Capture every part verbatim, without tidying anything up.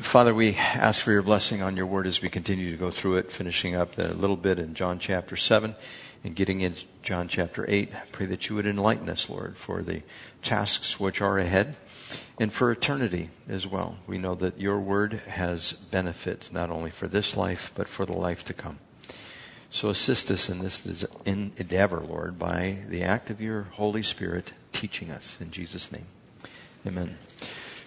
Father, we ask for your blessing on your word as we continue to go through it, finishing up the little bit in John chapter seven and getting into John chapter eight. I pray that you would enlighten us, Lord, for the tasks which are ahead and for eternity as well. We know that your word has benefit not only for this life, but for the life to come. So assist us in this endeavor, Lord, by the act of your Holy Spirit teaching us. In Jesus' name, amen.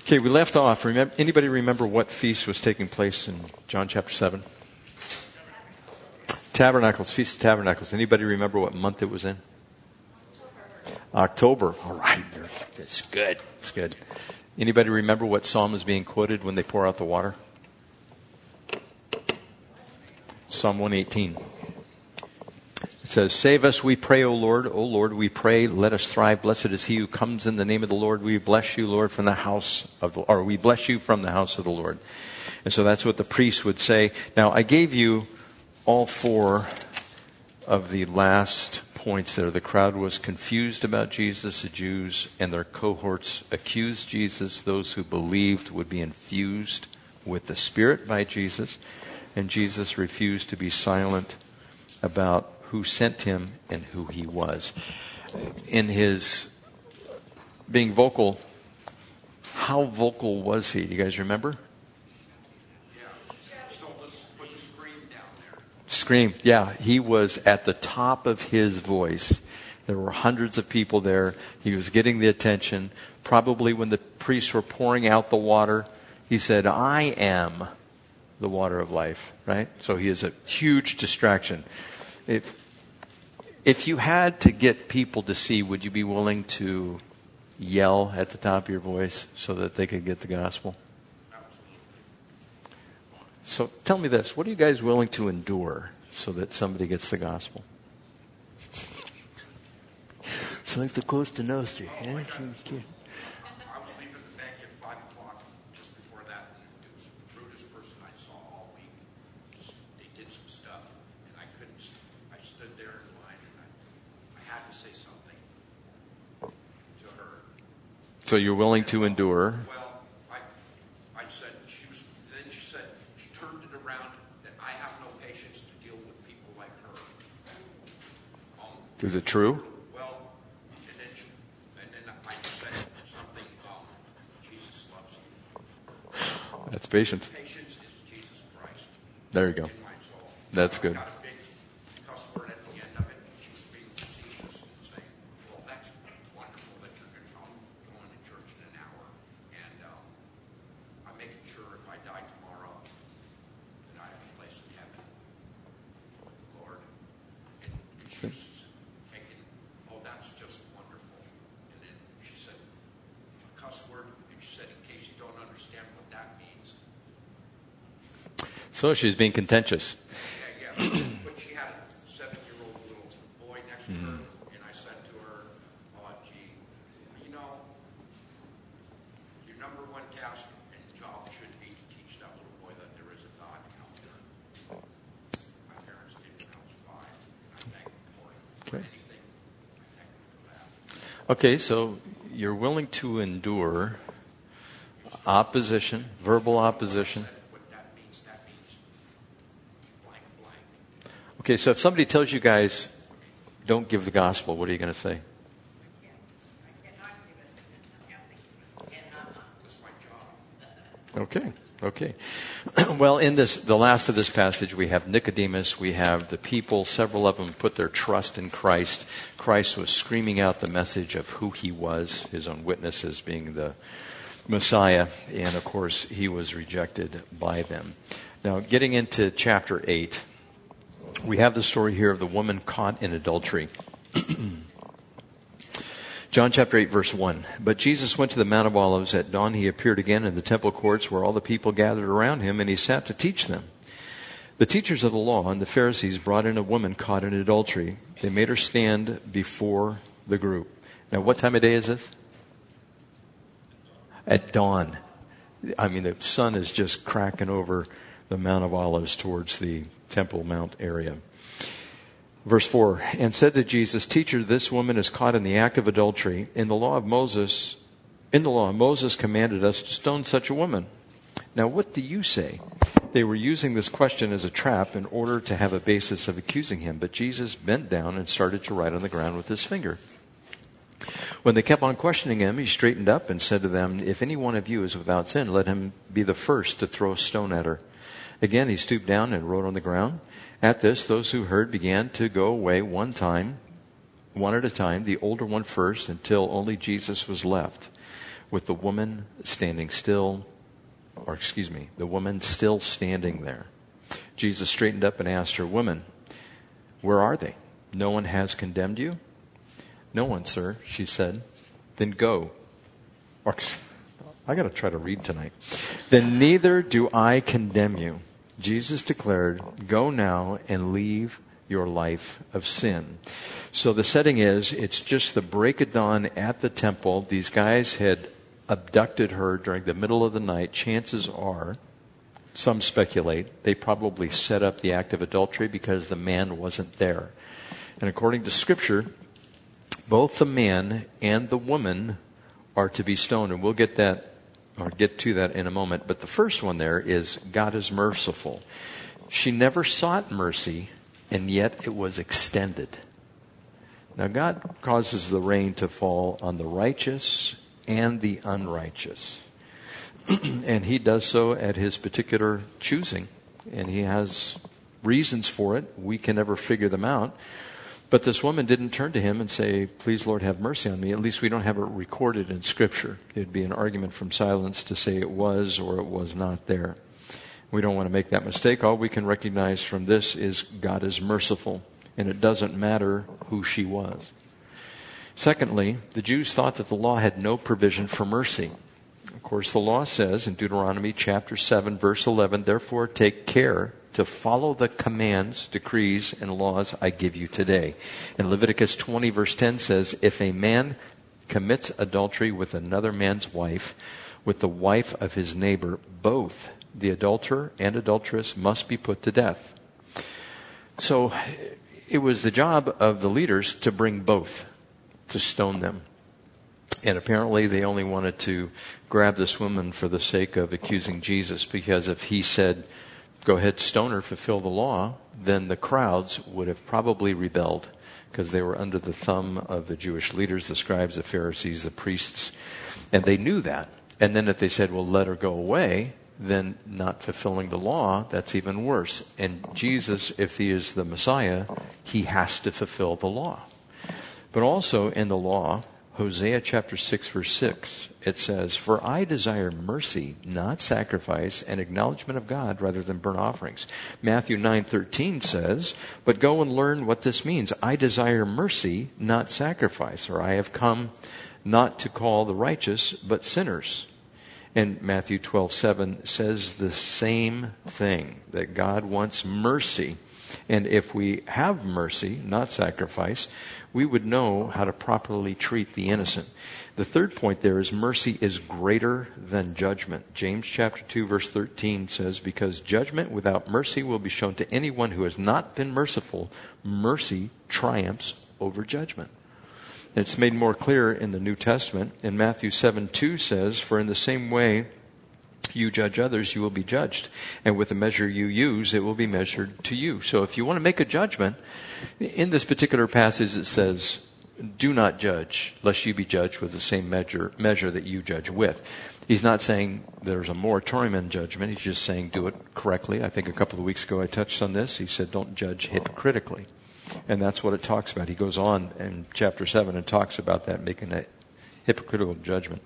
Okay, we left off. Remember, anybody remember what feast was taking place in John chapter seven? Tabernacles, Feast of Tabernacles. Anybody remember what month it was in? October. All right. That's good. That's good. Anybody remember what psalm is being quoted when they pour out the water? Psalm one eighteen. It says, "Save us, we pray, O Lord. O Lord, we pray. Let us thrive. Blessed is he who comes in the name of the Lord. We bless you, Lord, from the house of the, or we bless you from the house of the Lord." And so that's what the priest would say. Now, I gave you all four of the last points there. The crowd was confused about Jesus. The Jews and their cohorts accused Jesus. Those who believed would be infused with the Spirit by Jesus. And Jesus refused to be silent about who sent him and who he was. In his being vocal, how vocal was he? Do you guys remember? Yeah. So let's put the scream down there. Scream, yeah. He was at the top of his voice. There were hundreds of people there. He was getting the attention. Probably when the priests were pouring out the water, he said, "I am the water of life," right? So he is a huge distraction. If if you had to get people to see, would you be willing to yell at the top of your voice so that they could get the gospel? So tell me this. What are you guys willing to endure so that somebody gets the gospel? It's like the Costa Nostra. Oh, I was sleeping back at five o'clock just before that. It was the rudest person I saw all week. Just, they did some stuff, and I couldn't. I stood there in line, and I, I had to say something to her. So you're willing to endure? Well, I, I said she was. Then she said she turned it around that I have no patience to deal with people like her. Um, Is it true? Well, and then she, and then I said something. Um, Jesus loves you. That's patience. Patience is Jesus Christ. There you go. That's good. So she's being contentious. Yeah, yeah. But she had a seven-year-old little boy next to her, mm-hmm. and I said to her, "Oh, gee, you know, your number one task and job should be to teach that little boy that there is a God and help her." My parents did when I was five, and I thank them for it. For okay. anything, I thank them for that. Okay, so you're willing to endure opposition, verbal opposition. Okay, so if somebody tells you guys, "Don't give the gospel," what are you going to say? Okay, okay. Well, in this, the last of this passage, we have Nicodemus, we have the people, several of them put their trust in Christ. Christ was screaming out the message of who he was, his own witnesses being the Messiah, and of course, he was rejected by them. Now, getting into chapter eight, we have the story here of the woman caught in adultery. John chapter eight, verse one. "But Jesus went to the Mount of Olives. At dawn he appeared again in the temple courts where all the people gathered around him, and he sat to teach them. The teachers of the law and the Pharisees brought in a woman caught in adultery. They made her stand before the group." Now, what time of day is this? At dawn. I mean, the sun is just cracking over the Mount of Olives towards the Temple Mount area. Verse four, "And said to Jesus, 'Teacher, this woman is caught in the act of adultery. In the law of Moses, in the law, Moses commanded us to stone such a woman. Now, what do you say? They were using this question as a trap in order to have a basis of accusing him. But Jesus bent down and started to write on the ground with his finger. When they kept on questioning him, he straightened up and said to them, "If any one of you is without sin, let him be the first to throw a stone at her." Again, he stooped down and wrote on the ground. At this, those who heard began to go away one time, one at a time, the older one first, until only Jesus was left, with the woman standing still, or excuse me, the woman still standing there. Jesus straightened up and asked her, "Woman, where are they? No one has condemned you?" "No one, sir," she said. "Then go." Or, I got to try to read tonight. "Then neither do I condemn you." Jesus declared, "Go now and leave your life of sin." So the setting is, it's just the break of dawn at the temple. These guys had abducted her during the middle of the night. Chances are, some speculate, they probably set up the act of adultery because the man wasn't there. And according to Scripture, both the man and the woman are to be stoned. And we'll get that or get to that in a moment. But the first one there is God is merciful. She never sought mercy, and yet it was extended. Now, God causes the rain to fall on the righteous and the unrighteous. And he does so at his particular choosing. And he has reasons for it. We can never figure them out. But this woman didn't turn to him and say, "Please, Lord, have mercy on me." At least we don't have it recorded in Scripture. It would be an argument from silence to say it was or it was not there. We don't want to make that mistake. All we can recognize from this is God is merciful, and it doesn't matter who she was. Secondly, the Jews thought that the law had no provision for mercy. Of course, the law says in Deuteronomy chapter seven, verse eleven, "Therefore take care to follow the commands, decrees, and laws I give you today." And Leviticus twenty, verse ten says, "If a man commits adultery with another man's wife, with the wife of his neighbor, both the adulterer and adulteress must be put to death." So it was the job of the leaders to bring both, to stone them. And apparently they only wanted to grab this woman for the sake of accusing Jesus, because if he said, "Go ahead, stone her, fulfill the law," then the crowds would have probably rebelled, because they were under the thumb of the Jewish leaders, the scribes, the Pharisees, the priests, and they knew that. And then if they said, "Well, let her go away," then not fulfilling the law, that's even worse. And Jesus, if he is the Messiah, he has to fulfill the law. But also in the law, Hosea chapter six, verse six, it says, "For I desire mercy, not sacrifice, and acknowledgement of God rather than burnt offerings." Matthew nine, thirteen says, "But go and learn what this means. I desire mercy, not sacrifice, or I have come not to call the righteous, but sinners." And Matthew twelve, seven says the same thing, that God wants mercy. And if we have mercy, not sacrifice, we would know how to properly treat the innocent. The third point there is mercy is greater than judgment. James chapter two, verse thirteen says, "Because judgment without mercy will be shown to anyone who has not been merciful. Mercy triumphs over judgment." And it's made more clear in the New Testament. And Matthew seven, two says, "For in the same way you judge others, you will be judged. And with the measure you use, it will be measured to you." So if you want to make a judgment, in this particular passage it says, "Do not judge, lest you be judged with the same measure measure that you judge with." He's not saying there's a moratorium in judgment. He's just saying do it correctly. I think a couple of weeks ago I touched on this. He said don't judge hypocritically. And that's what it talks about. He goes on in chapter seven and talks about that, making a hypocritical judgment.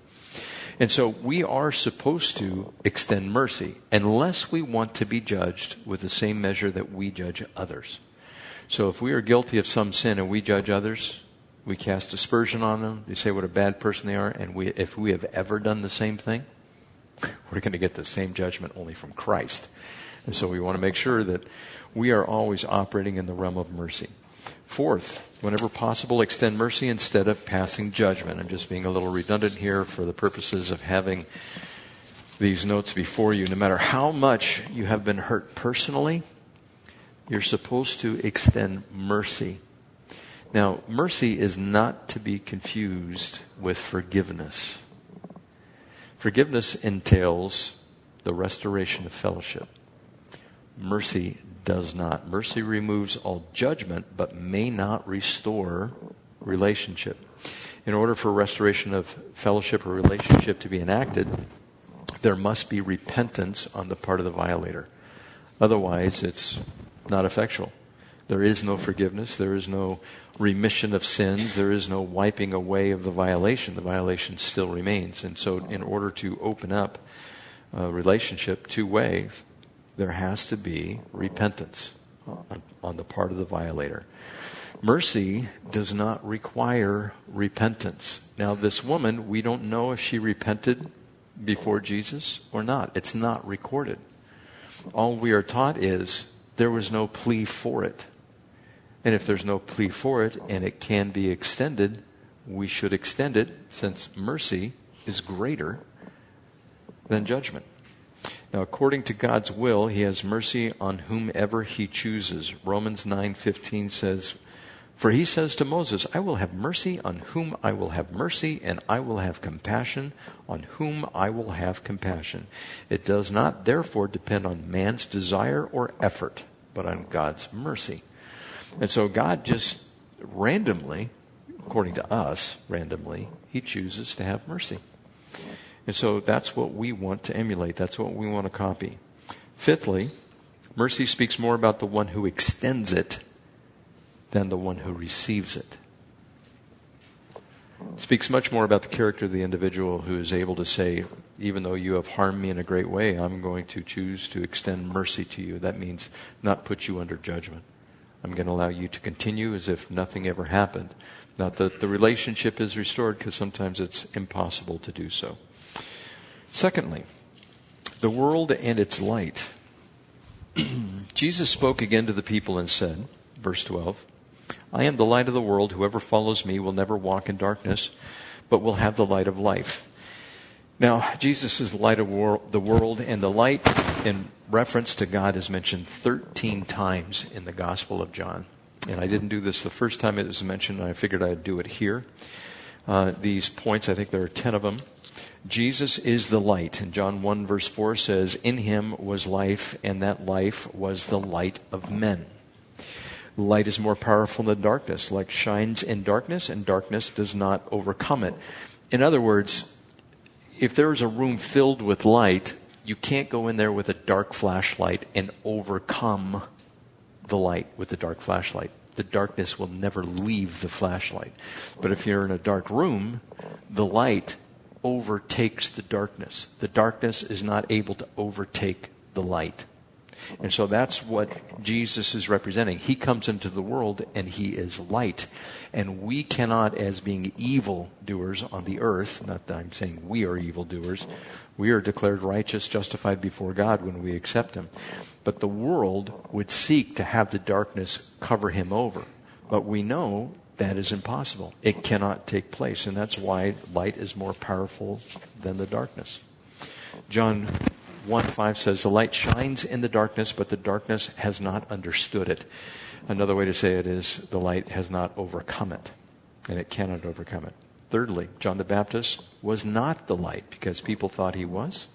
And so we are supposed to extend mercy unless we want to be judged with the same measure that we judge others. So if we are guilty of some sin and we judge others, we cast aspersion on them, we say what a bad person they are, and we, if we have ever done the same thing, we're going to get the same judgment only from Christ. And so we want to make sure that we are always operating in the realm of mercy. Fourth, whenever possible, extend mercy instead of passing judgment. I'm just being a little redundant here for the purposes of having these notes before you. No matter how much you have been hurt personally, you're supposed to extend mercy. Now, mercy is not to be confused with forgiveness. Forgiveness entails the restoration of fellowship. Mercy does not. Mercy removes all judgment, but may not restore relationship. In order for restoration of fellowship or relationship to be enacted, there must be repentance on the part of the violator. Otherwise, it's not effectual. There is no forgiveness. There is no remission of sins. There is no wiping away of the violation. The violation still remains. And so in order to open up a relationship two ways, there has to be repentance on, on the part of the violator. Mercy does not require repentance. Now, this woman, we don't know if she repented before Jesus or not. It's not recorded. All we are taught is there was no plea for it. And if there's no plea for it and it can be extended, we should extend it, since mercy is greater than judgment. Now, according to God's will, he has mercy on whomever he chooses. Romans nine fifteen says, "For he says to Moses, I will have mercy on whom I will have mercy, and I will have compassion on whom I will have compassion. It does not, therefore, depend on man's desire or effort, but on God's mercy." And so God just randomly, according to us, randomly, he chooses to have mercy. And so that's what we want to emulate. That's what we want to copy. Fifthly, mercy speaks more about the one who extends it than the one who receives it. It speaks much more about the character of the individual who is able to say, even though you have harmed me in a great way, I'm going to choose to extend mercy to you. That means not put you under judgment. I'm going to allow you to continue as if nothing ever happened. Not that the relationship is restored, because sometimes it's impossible to do so. Secondly, the world and its light. Jesus spoke again to the people and said, verse twelve, "I am the light of the world. Whoever follows me will never walk in darkness, but will have the light of life." Now, Jesus is the light of wor- the world, and the light in reference to God is mentioned thirteen times in the Gospel of John. And I didn't do this the first time it was mentioned, and I figured I'd do it here. Uh, these points, I think there are ten of them. Jesus is the light. And John one verse four says, "In him was life, and that life was the light of men." Light is more powerful than darkness. Light shines in darkness, and darkness does not overcome it. In other words, if there is a room filled with light, you can't go in there with a dark flashlight and overcome the light with the dark flashlight. The darkness will never leave the flashlight. But if you're in a dark room, the light overtakes the darkness. The darkness is not able to overtake the light. And so that's what Jesus is representing. He comes into the world and he is light. And we cannot, as being evildoers on the earth, not that I'm saying we are evildoers, we are declared righteous, justified before God when we accept him. But the world would seek to have the darkness cover him over. But we know that is impossible. It cannot take place. And that's why light is more powerful than the darkness. John one five says, "The light shines in the darkness, but the darkness has not understood it." Another way to say it is, the light has not overcome it, and it cannot overcome it. Thirdly, John the Baptist was not the light because people thought he was.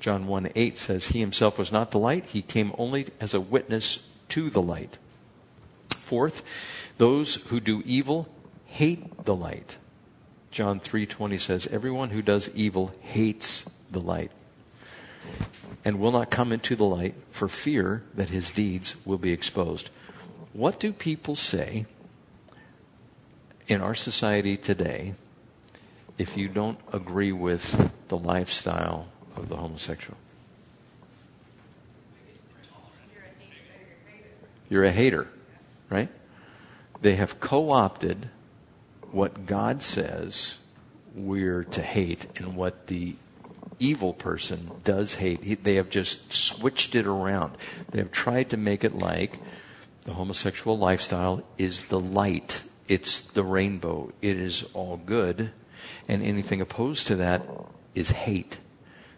John one eight says, "He himself was not the light. He came only as a witness to the light." Fourth, those who do evil hate the light. John three twenty says, "Everyone who does evil hates the light, and will not come into the light for fear that his deeds will be exposed." What do people say in our society today if you don't agree with the lifestyle of the homosexual? You're a hater, right? They have co-opted what God says we're to hate and what the evil person does hate. They have just switched it around. They have tried to make it like the homosexual lifestyle is the light. It's the rainbow. It is all good. And anything opposed to that is hate.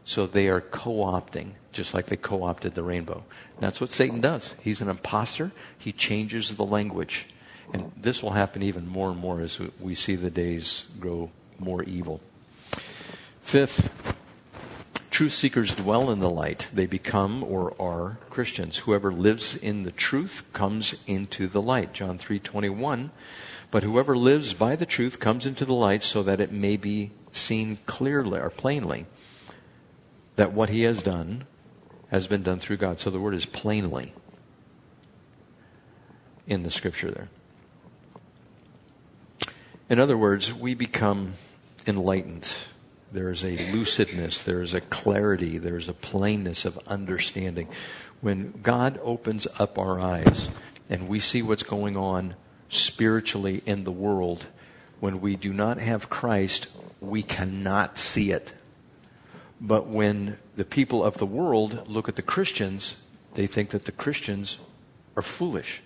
So they are co-opting, just like they co-opted the rainbow. And that's what Satan does. He's an imposter. He changes the language. And this will happen even more and more as we see the days grow more evil. Fifth, Truth seekers dwell in the light. They become or are Christians. Whoever lives in the truth comes into the light. John three twenty-one. But whoever lives by the truth comes into the light so that it may be seen clearly or plainly that what he has done has been done through God. So the word is plainly in the scripture there. In other words, we become enlightened. There is a lucidness, there is a clarity, there is a plainness of understanding. When God opens up our eyes and we see what's going on spiritually in the world, when we do not have Christ, we cannot see it. But when the people of the world look at the Christians, they think that the Christians are foolish.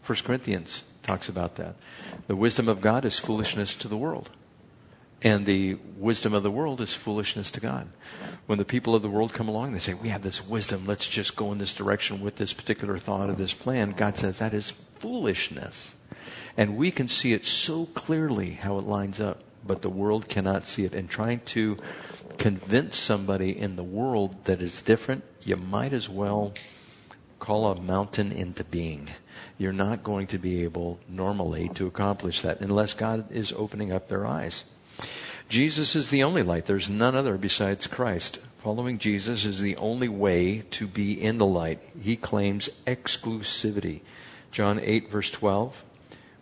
First Corinthians talks about that. The wisdom of God is foolishness to the world. And the wisdom of the world is foolishness to God. When the people of the world come along, they say, we have this wisdom. Let's just go in this direction with this particular thought or this plan. God says that is foolishness. And we can see it so clearly how it lines up. But the world cannot see it. And trying to convince somebody in the world that it's different, you might as well call a mountain into being. You're not going to be able normally to accomplish that unless God is opening up their eyes. Jesus is the only light. There's none other besides Christ. Following Jesus is the only way to be in the light. He claims exclusivity. John eight, verse twelve.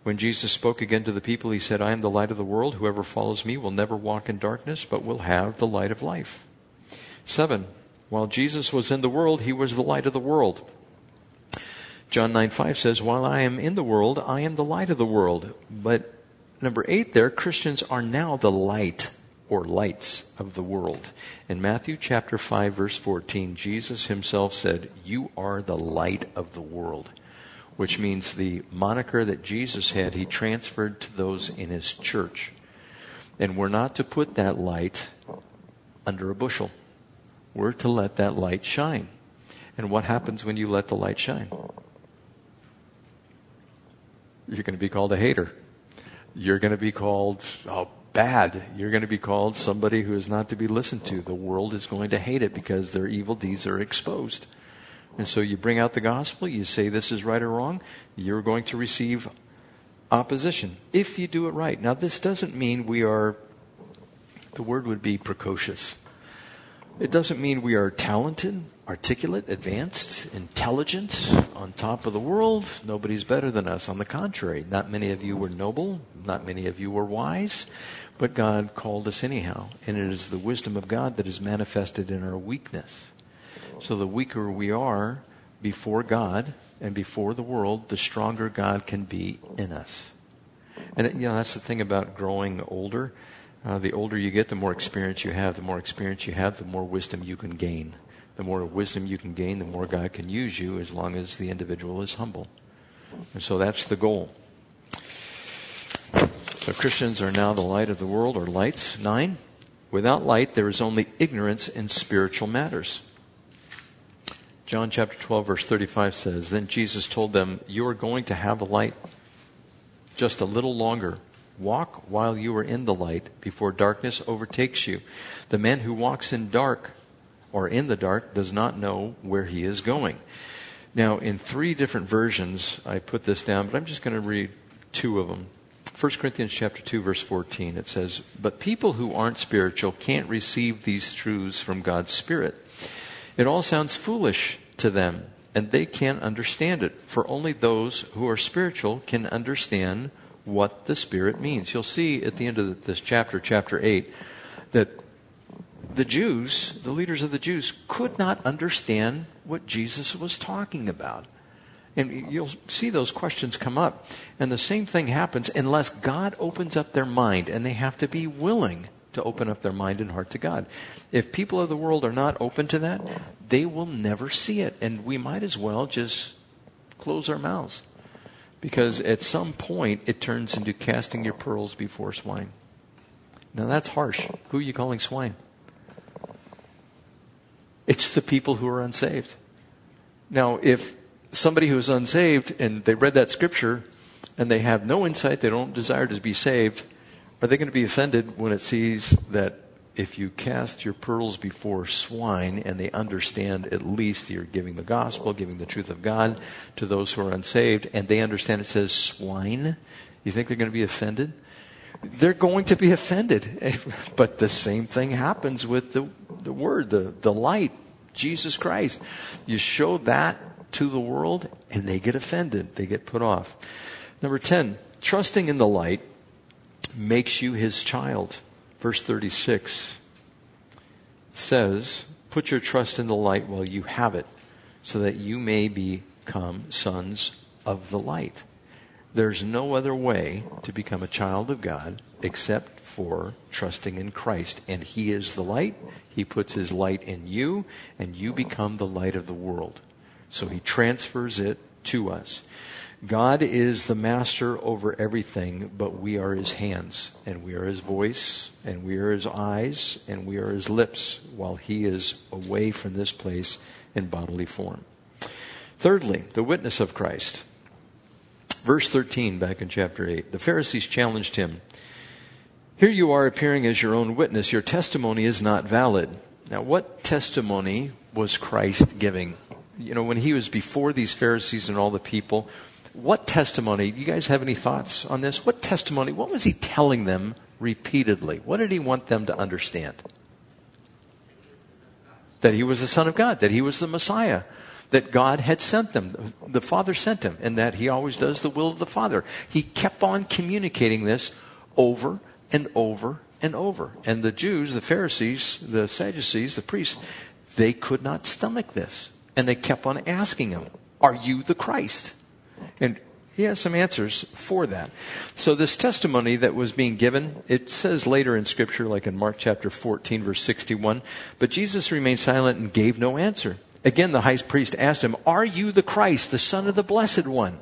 When Jesus spoke again to the people, he said, I am the light of the world. Whoever follows me will never walk in darkness, but will have the light of life. Seven, while Jesus was in the world, he was the light of the world. John nine, five says, while I am in the world, I am the light of the world. But number eight there, Christians are now the light or lights of the world. In Matthew chapter five, verse fourteen, Jesus himself said, you are the light of the world, which means the moniker that Jesus had, he transferred to those in his church. And we're not to put that light under a bushel. We're to let that light shine. And what happens when you let the light shine? You're going to be called a hater. You're going to be called oh, bad. You're going to be called somebody who is not to be listened to. The world is going to hate it because their evil deeds are exposed. And so you bring out the gospel. You say this is right or wrong. You're going to receive opposition if you do it right. Now, this doesn't mean we are, the word would be precocious. It doesn't mean we are talented, articulate, advanced, intelligent, on top of the world. Nobody's better than us. On the contrary, not many of you were noble, not many of you were wise, but God called us anyhow. And it is the wisdom of God that is manifested in our weakness. So the weaker we are before God and before the world, the stronger God can be in us. And you know, that's the thing about growing older. Uh, the older you get, the more experience you have. The more experience you have, the more wisdom you can gain. The more wisdom you can gain, the more God can use you as long as the individual is humble. And so that's the goal. So Christians are now the light of the world, or lights. Nine, without light, there is only ignorance in spiritual matters. John chapter twelve, verse thirty-five says, then Jesus told them, you are going to have a light just a little longer. Walk while you are in the light before darkness overtakes you. The man who walks in dark or in the dark does not know where he is going. Now, in three different versions, I put this down, but I'm just going to read two of them. First Corinthians chapter two, verse fourteen, it says, but people who aren't spiritual can't receive these truths from God's Spirit. It all sounds foolish to them, and they can't understand it, for only those who are spiritual can understand what the Spirit means. You'll see at the end of this chapter, chapter eight, that the Jews, the leaders of the Jews, could not understand what Jesus was talking about. And you'll see those questions come up. And the same thing happens unless God opens up their mind, and they have to be willing to open up their mind and heart to God. If people of the world are not open to that, they will never see it. And we might as well just close our mouths, because at some point it turns into casting your pearls before swine. Now that's harsh. Who are you calling swine? It's the people who are unsaved. Now, if somebody who is unsaved and they read that scripture and they have no insight, they don't desire to be saved, are they going to be offended when it sees that if you cast your pearls before swine and they understand, at least you're giving the gospel, giving the truth of God to those who are unsaved, and they understand it says swine, you think they're going to be offended? They're going to be offended. But the same thing happens with the, the word, the, the light, Jesus Christ. You show that to the world and they get offended. They get put off. Number ten, trusting in the light makes you his child. Verse thirty-six says, put your trust in the light while you have it, so that you may become sons of the light. There's no other way to become a child of God except for trusting in Christ. And he is the light. He puts his light in you, and you become the light of the world. So he transfers it to us. God is the master over everything, but we are his hands, and we are his voice, and we are his eyes, and we are his lips, while he is away from this place in bodily form. Thirdly, the witness of Christ. Verse thirteen, back in chapter eight, the Pharisees challenged him. Here you are appearing as your own witness. Your testimony is not valid. Now, what testimony was Christ giving? You know, when he was before these Pharisees and all the people, what testimony? You guys have any thoughts on this? What testimony? What was he telling them repeatedly? What did he want them to understand? That he was the Son of God, that he was the Messiah, that God had sent them, the Father sent him, and that he always does the will of the Father. He kept on communicating this over and over and over. And the Jews, the Pharisees, the Sadducees, the priests, they could not stomach this. And they kept on asking him, are you the Christ? And he has some answers for that. So this testimony that was being given, it says later in Scripture, like in Mark chapter fourteen, verse sixty-one, but Jesus remained silent and gave no answer. Again, the high priest asked him, are you the Christ, the Son of the Blessed One?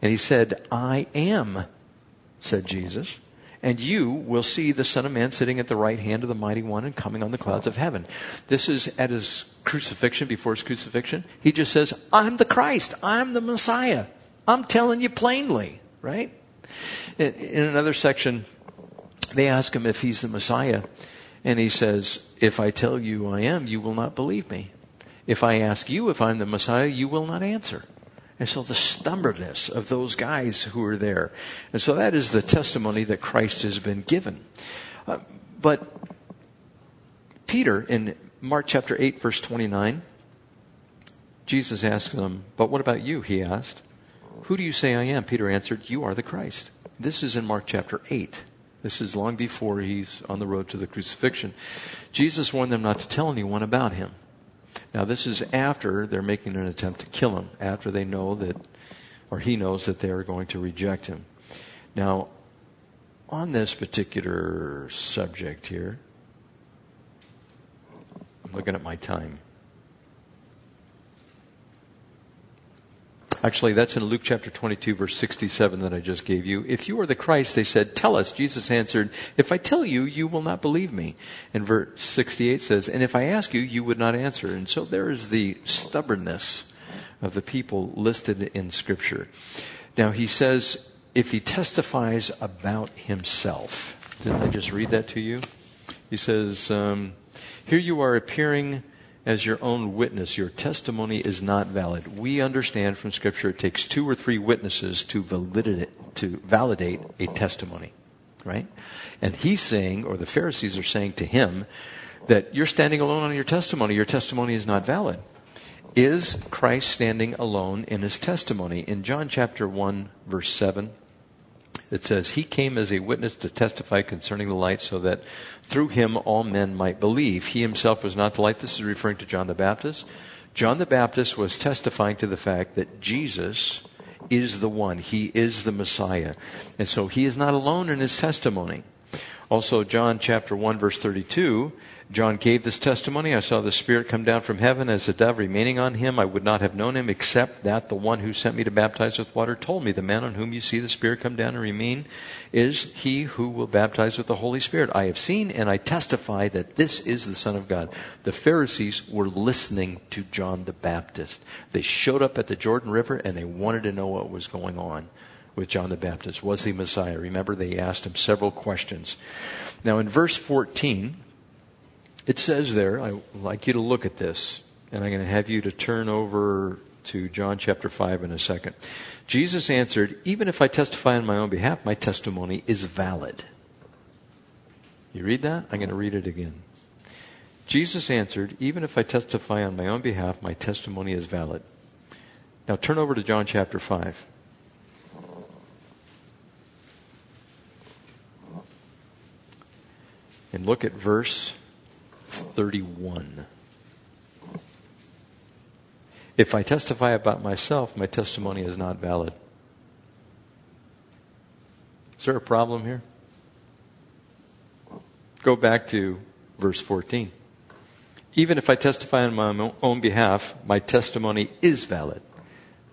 And he said, I am, said Jesus, and you will see the Son of Man sitting at the right hand of the Mighty One and coming on the clouds of heaven. This is at his crucifixion, before his crucifixion. He just says, I'm the Christ, I'm the Messiah. I'm telling you plainly, right? In another section, they ask him if he's the Messiah, and he says, if I tell you I am, you will not believe me. If I ask you if I'm the Messiah, you will not answer. And so the stubbornness of those guys who are there. And so that is the testimony that Christ has been given. Uh, but Peter, in Mark chapter eight, verse twenty-nine, Jesus asked him, but what about you, he asked. Who do you say I am? Peter answered, you are the Christ. This is in Mark chapter eight. This is long before he's on the road to the crucifixion. Jesus warned them not to tell anyone about him. Now, this is after they're making an attempt to kill him, after they know that, or he knows that they are going to reject him. Now, on this particular subject here, I'm looking at my time. Actually, that's in Luke chapter twenty-two, verse sixty-seven that I just gave you. If you are the Christ, they said, tell us. Jesus answered, if I tell you, you will not believe me. And verse sixty-eight says, and if I ask you, you would not answer. And so there is the stubbornness of the people listed in Scripture. Now, he says, if he testifies about himself. Didn't I just read that to you? He says, um, here you are appearing as your own witness, your testimony is not valid. We understand from Scripture it takes two or three witnesses to validate to validate a testimony, right? And he's saying, or the Pharisees are saying to him, that you're standing alone on your testimony. Your testimony is not valid. Is Christ standing alone in his testimony? In John chapter one, verse seven, it says, he came as a witness to testify concerning the light so that through him all men might believe. He himself was not the light. This is referring to John the Baptist. John the Baptist was testifying to the fact that Jesus is the one. He is the Messiah. And so he is not alone in his testimony. Also, John chapter one, verse thirty-two, John gave this testimony. I saw the Spirit come down from heaven as a dove remaining on him. I would not have known him except that the one who sent me to baptize with water told me, the man on whom you see the Spirit come down and remain is he who will baptize with the Holy Spirit. I have seen and I testify that this is the Son of God. The Pharisees were listening to John the Baptist. They showed up at the Jordan River and they wanted to know what was going on with John the Baptist. Was he Messiah? Remember, they asked him several questions. Now in verse fourteen, It says there, I'd like you to look at this, and I'm going to have you to turn over to John chapter five in a second. Jesus answered, even if I testify on my own behalf, my testimony is valid. You read that? I'm going to read it again. Jesus answered, even if I testify on my own behalf, my testimony is valid. Now turn over to John chapter five. And look at verse thirty-one. If I testify about myself, my testimony is not valid. Is there a problem here? Go back to verse fourteen. Even if I testify on my own behalf, my testimony is valid.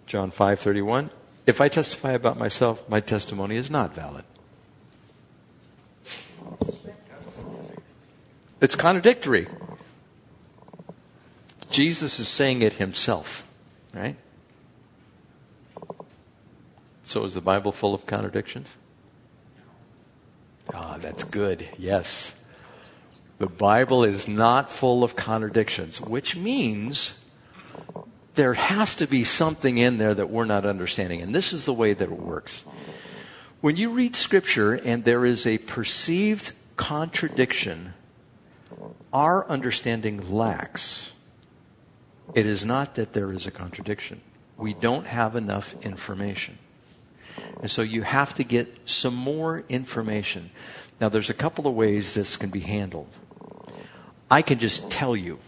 John five thirty-one. If I testify about myself, my testimony is not valid. It's contradictory. Jesus is saying it himself, right? So is the Bible full of contradictions? Ah, oh, that's good. Yes. The Bible is not full of contradictions, which means there has to be something in there that we're not understanding. And this is the way that it works. When you read Scripture and there is a perceived contradiction, our understanding lacks. It is not that there is a contradiction. We don't have enough information. And so you have to get some more information. Now, there's a couple of ways this can be handled. I can just tell you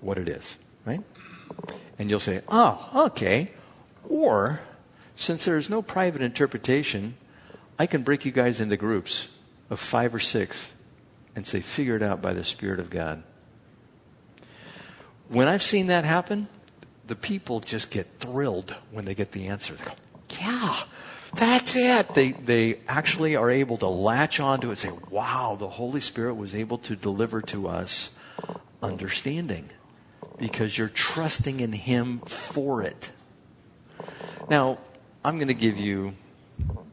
what it is, right? And you'll say, oh, okay. Or, since there is no private interpretation, I can break you guys into groups of five or six and say, figure it out by the Spirit of God. When I've seen that happen, the people just get thrilled when they get the answer. They go, yeah, that's it. They they actually are able to latch onto it and say, wow, the Holy Spirit was able to deliver to us understanding because you're trusting in Him for it. Now, I'm going to give you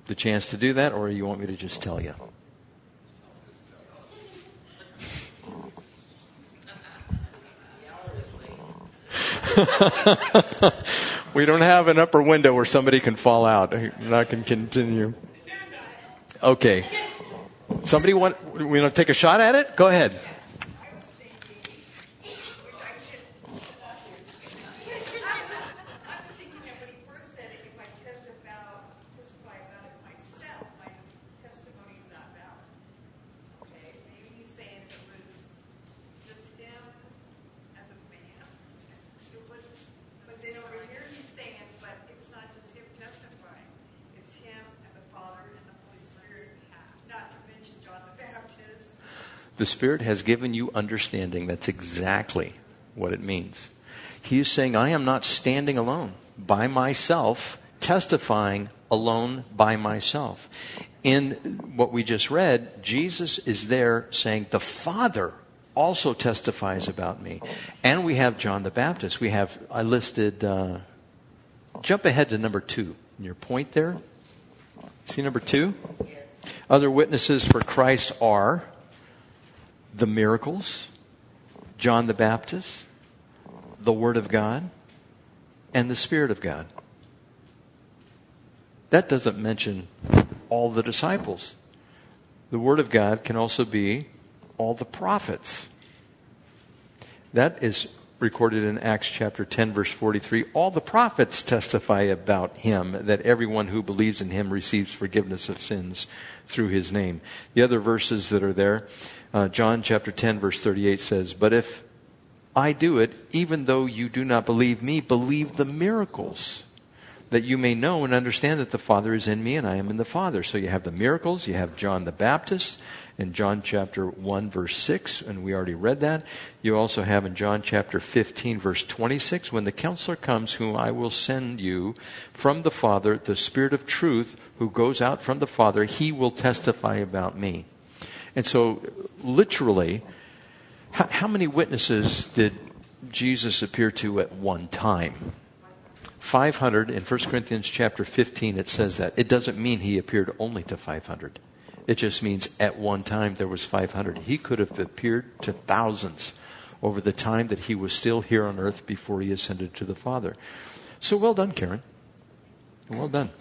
the chance to do that, or you want me to just tell you? We don't have an upper window where somebody can fall out. And I can continue. Okay. Somebody want, we want to take a shot at it? Go ahead. The Spirit has given you understanding. That's exactly what it means. He is saying, I am not standing alone by myself, testifying alone by myself. In what we just read, Jesus is there saying, the Father also testifies about me. And we have John the Baptist. We have, I listed, uh, jump ahead to number two. Your point there. See number two? Other witnesses for Christ are the miracles, John the Baptist, the Word of God, and the Spirit of God. That doesn't mention all the disciples. The Word of God can also be all the prophets. That is recorded in Acts chapter ten, verse forty-three. All the prophets testify about him, that everyone who believes in him receives forgiveness of sins through his name. The other verses that are there, Uh, John chapter ten, verse thirty-eight says, but if I do it, even though you do not believe me, believe the miracles, that you may know and understand that the Father is in me and I am in the Father. So you have the miracles, you have John the Baptist in John chapter one, verse six, and we already read that. You also have in John chapter fifteen, verse twenty-six, when the Counselor comes, whom I will send you from the Father, the Spirit of truth, who goes out from the Father, he will testify about me. And so, literally, how, how many witnesses did Jesus appear to at one time? five hundred. In First Corinthians chapter fifteen, it says that. It doesn't mean he appeared only to five hundred. It just means at one time there was five hundred. He could have appeared to thousands over the time that he was still here on earth before he ascended to the Father. So well done, Karen. Well done.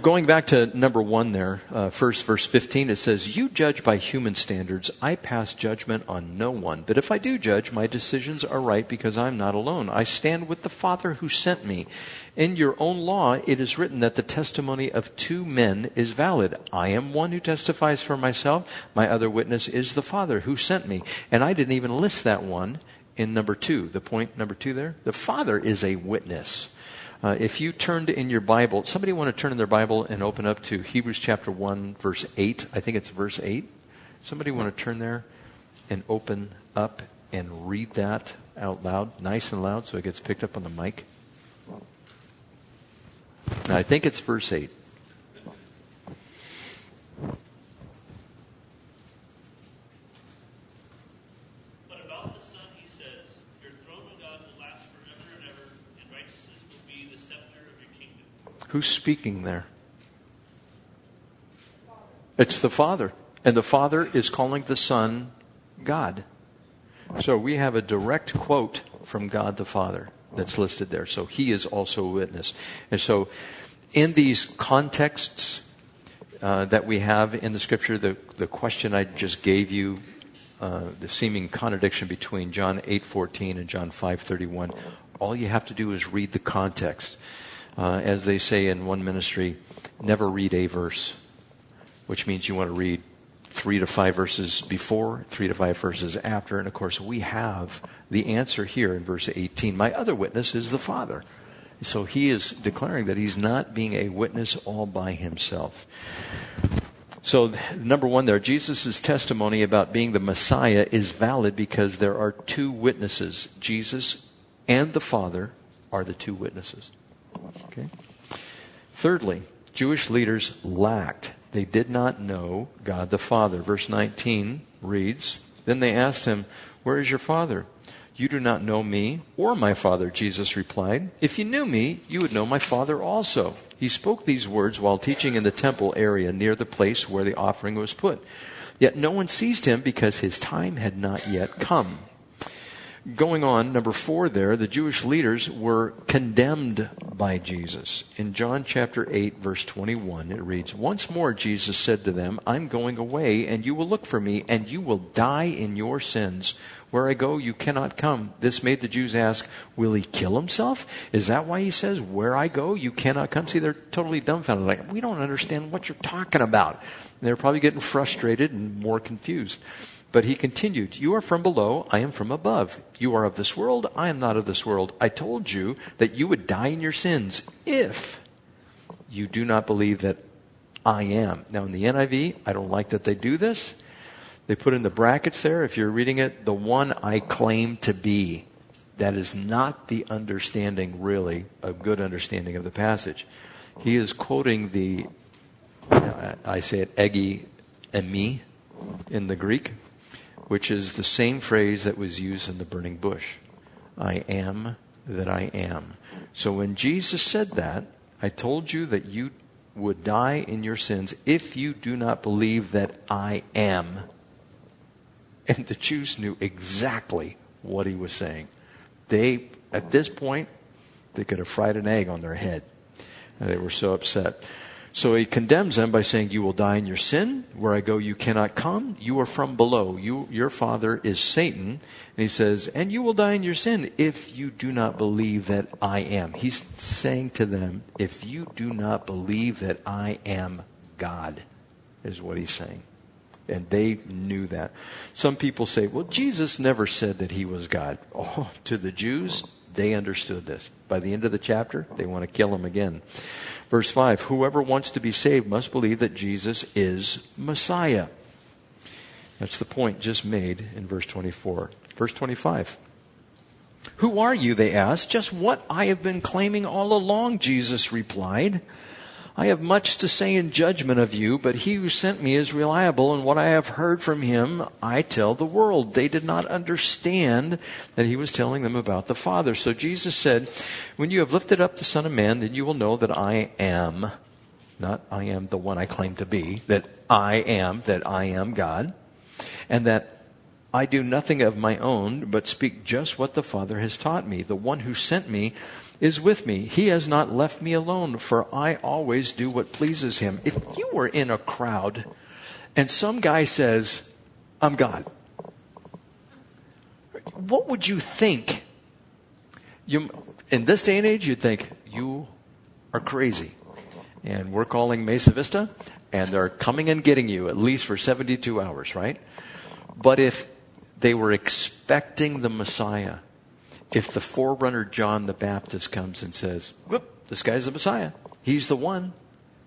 Going back to number one there, uh, first verse fifteen, it says, "You judge by human standards. I pass judgment on no one. But if I do judge, my decisions are right because I'm not alone. I stand with the Father who sent me. In your own law, it is written that the testimony of two men is valid. I am one who testifies for myself. My other witness is the Father who sent me." And I didn't even list that one in number two. The point number two there, the Father is a witness. Uh, if you turned in your Bible, somebody want to turn in their Bible and open up to Hebrews chapter one, verse eight. I think it's verse eight. Somebody want to turn there and open up and read that out loud, nice and loud, so it gets picked up on the mic. Now, I think it's verse eight. Who's speaking there? It's the Father. And the Father is calling the Son God. So we have a direct quote from God the Father that's listed there. So he is also a witness. And so in these contexts uh, that we have in the Scripture, the, the question I just gave you, uh, the seeming contradiction between John eight fourteen and John five thirty-one, all you have to do is read the context. Uh, as they say in one ministry, never read a verse, which means you want to read three to five verses before, three to five verses after. And, of course, we have the answer here in verse eighteen. My other witness is the Father. So he is declaring that he's not being a witness all by himself. So number one there, Jesus' testimony about being the Messiah is valid because there are two witnesses. Jesus and the Father are the two witnesses. Okay. Thirdly, Jewish leaders lacked. They did not know God the Father. Verse nineteen reads, "Then they asked him, 'Where is your Father?' 'You do not know me or my Father,' Jesus replied. 'If you knew me, you would know my Father also.' He spoke these words while teaching in the temple area near the place where the offering was put. Yet no one seized him because his time had not yet come." Going on, number four there, the Jewish leaders were condemned by Jesus. In John chapter eight, verse twenty-one, it reads, "Once more Jesus said to them, 'I'm going away, and you will look for me, and you will die in your sins. Where I go, you cannot come.' This made the Jews ask, 'Will he kill himself? Is that why he says, where I go, you cannot come?'" See, they're totally dumbfounded. Like, we don't understand what you're talking about. And they're probably getting frustrated and more confused. But he continued, "You are from below, I am from above. You are of this world, I am not of this world. I told you that you would die in your sins if you do not believe that I am." Now in the N I V, I don't like that they do this. They put in the brackets there, if you're reading it, "the one I claim to be." That is not the understanding, really, a good understanding of the passage. He is quoting the, I say it, Ego Eimi in the Greek, which is the same phrase that was used in the burning bush. "I am that I am." So when Jesus said that, "I told you that you would die in your sins if you do not believe that I am," and the Jews knew exactly what he was saying. They, at this point, they could have fried an egg on their head. They were so upset. So he condemns them by saying, "You will die in your sin. Where I go, you cannot come. You are from below. You, your father is Satan." And he says, "And you will die in your sin if you do not believe that I am." He's saying to them, if you do not believe that I am God, is what he's saying. And they knew that. Some people say, well, Jesus never said that he was God. Oh, to the Jews, they understood this. By the end of the chapter, they want to kill him again. Verse five, whoever wants to be saved must believe that Jesus is Messiah. That's the point just made in verse twenty-four. Verse twenty-five, "Who are you?" they asked. "Just what I have been claiming all along," Jesus replied. "I have much to say in judgment of you, but he who sent me is reliable, and what I have heard from him I tell the world." They did not understand that he was telling them about the Father. So Jesus said, "When you have lifted up the Son of Man, then you will know that I am not I am the one I claim to be, that I am, that I am God, and that I do nothing of my own, but speak just what the Father has taught me. The one who sent me is with me. He has not left me alone, for I always do what pleases him. If you were in a crowd and some guy says, I'm God, what would you think? You, in this day and age, you'd think, you are crazy. And we're calling Mesa Vista, and they're coming and getting you, at least for seventy-two hours, right? But if they were expecting the Messiah, if the forerunner John the Baptist comes and says, whoop, this guy's the Messiah, he's the one.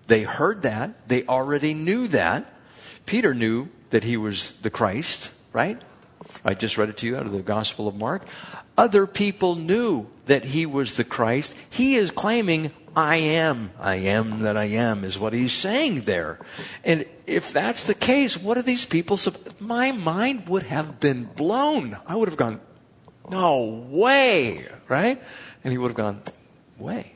They heard that. They already knew that. Peter knew that he was the Christ, right? I just read it to you out of the Gospel of Mark. Other people knew that he was the Christ. He is claiming, I am, I am that I am, is what he's saying there. And if that's the case, what are these people? My mind would have been blown. I would have gone, no way, right? And he would have gone, way.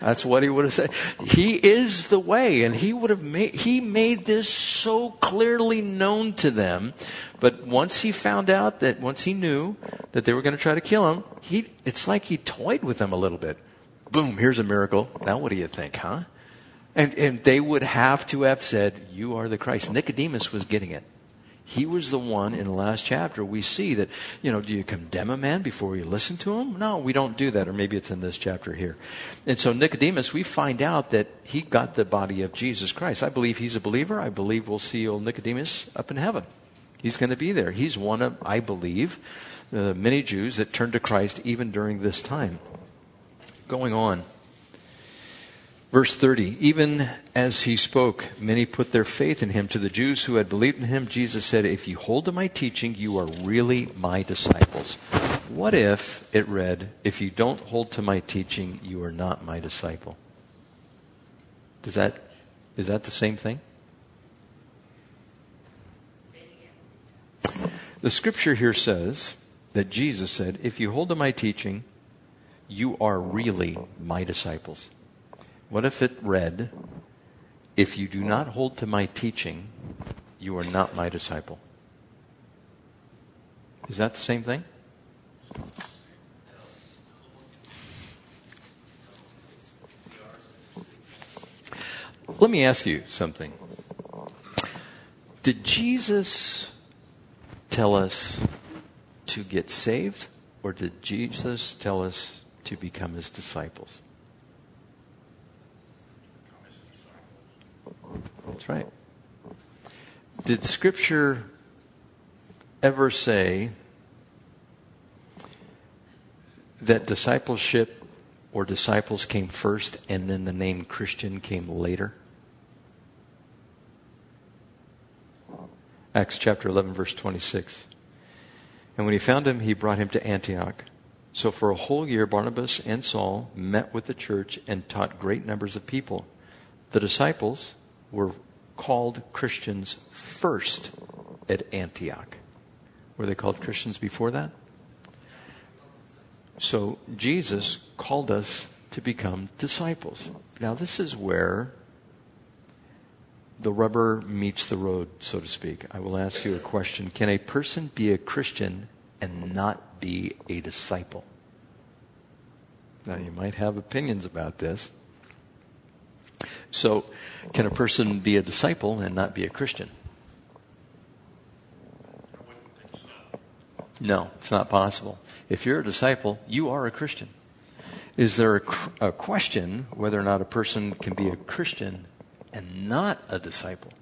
That's what he would have said. He is the way, and he would have made, he made this so clearly known to them. But once he found out that, once he knew that they were going to try to kill him, he, it's like he toyed with them a little bit. Boom, here's a miracle. Now what do you think, huh? And and they would have to have said, you are the Christ. Nicodemus was getting it. He was the one in the last chapter. We see that, you know, do you condemn a man before you listen to him? No, we don't do that. Or maybe it's in this chapter here. And so Nicodemus, we find out that he got the body of Jesus Christ. I believe he's a believer. I believe we'll see old Nicodemus up in heaven. He's going to be there. He's one of, I believe, the many Jews that turned to Christ even during this time. Going on. Verse thirty, even as he spoke, many put their faith in him. To the Jews who had believed in him, Jesus said, if you hold to my teaching, you are really my disciples. What if it read, if you don't hold to my teaching, you are not my disciple? Does that, is that the same thing? Say it again. The scripture here says that Jesus said, if you hold to my teaching, you are really my disciples. What if it read, if you do not hold to my teaching, you are not my disciple? Is that the same thing? Let me ask you something. Did Jesus tell us to get saved, or did Jesus tell us to become his disciples? That's right. Did Scripture ever say that discipleship or disciples came first and then the name Christian came later? Acts chapter eleven, verse twenty-six. And when he found him, he brought him to Antioch. So for a whole year, Barnabas and Saul met with the church and taught great numbers of people. The disciples were called Christians first at Antioch. Were they called Christians before that? So Jesus called us to become disciples. Now this is where the rubber meets the road, so to speak. I will ask you a question. Can a person be a Christian and not be a disciple? Now you might have opinions about this. So, can a person be a disciple and not be a Christian? No, it's not possible. If you're a disciple, you are a Christian. Is there a, a question whether or not a person can be a Christian and not a disciple?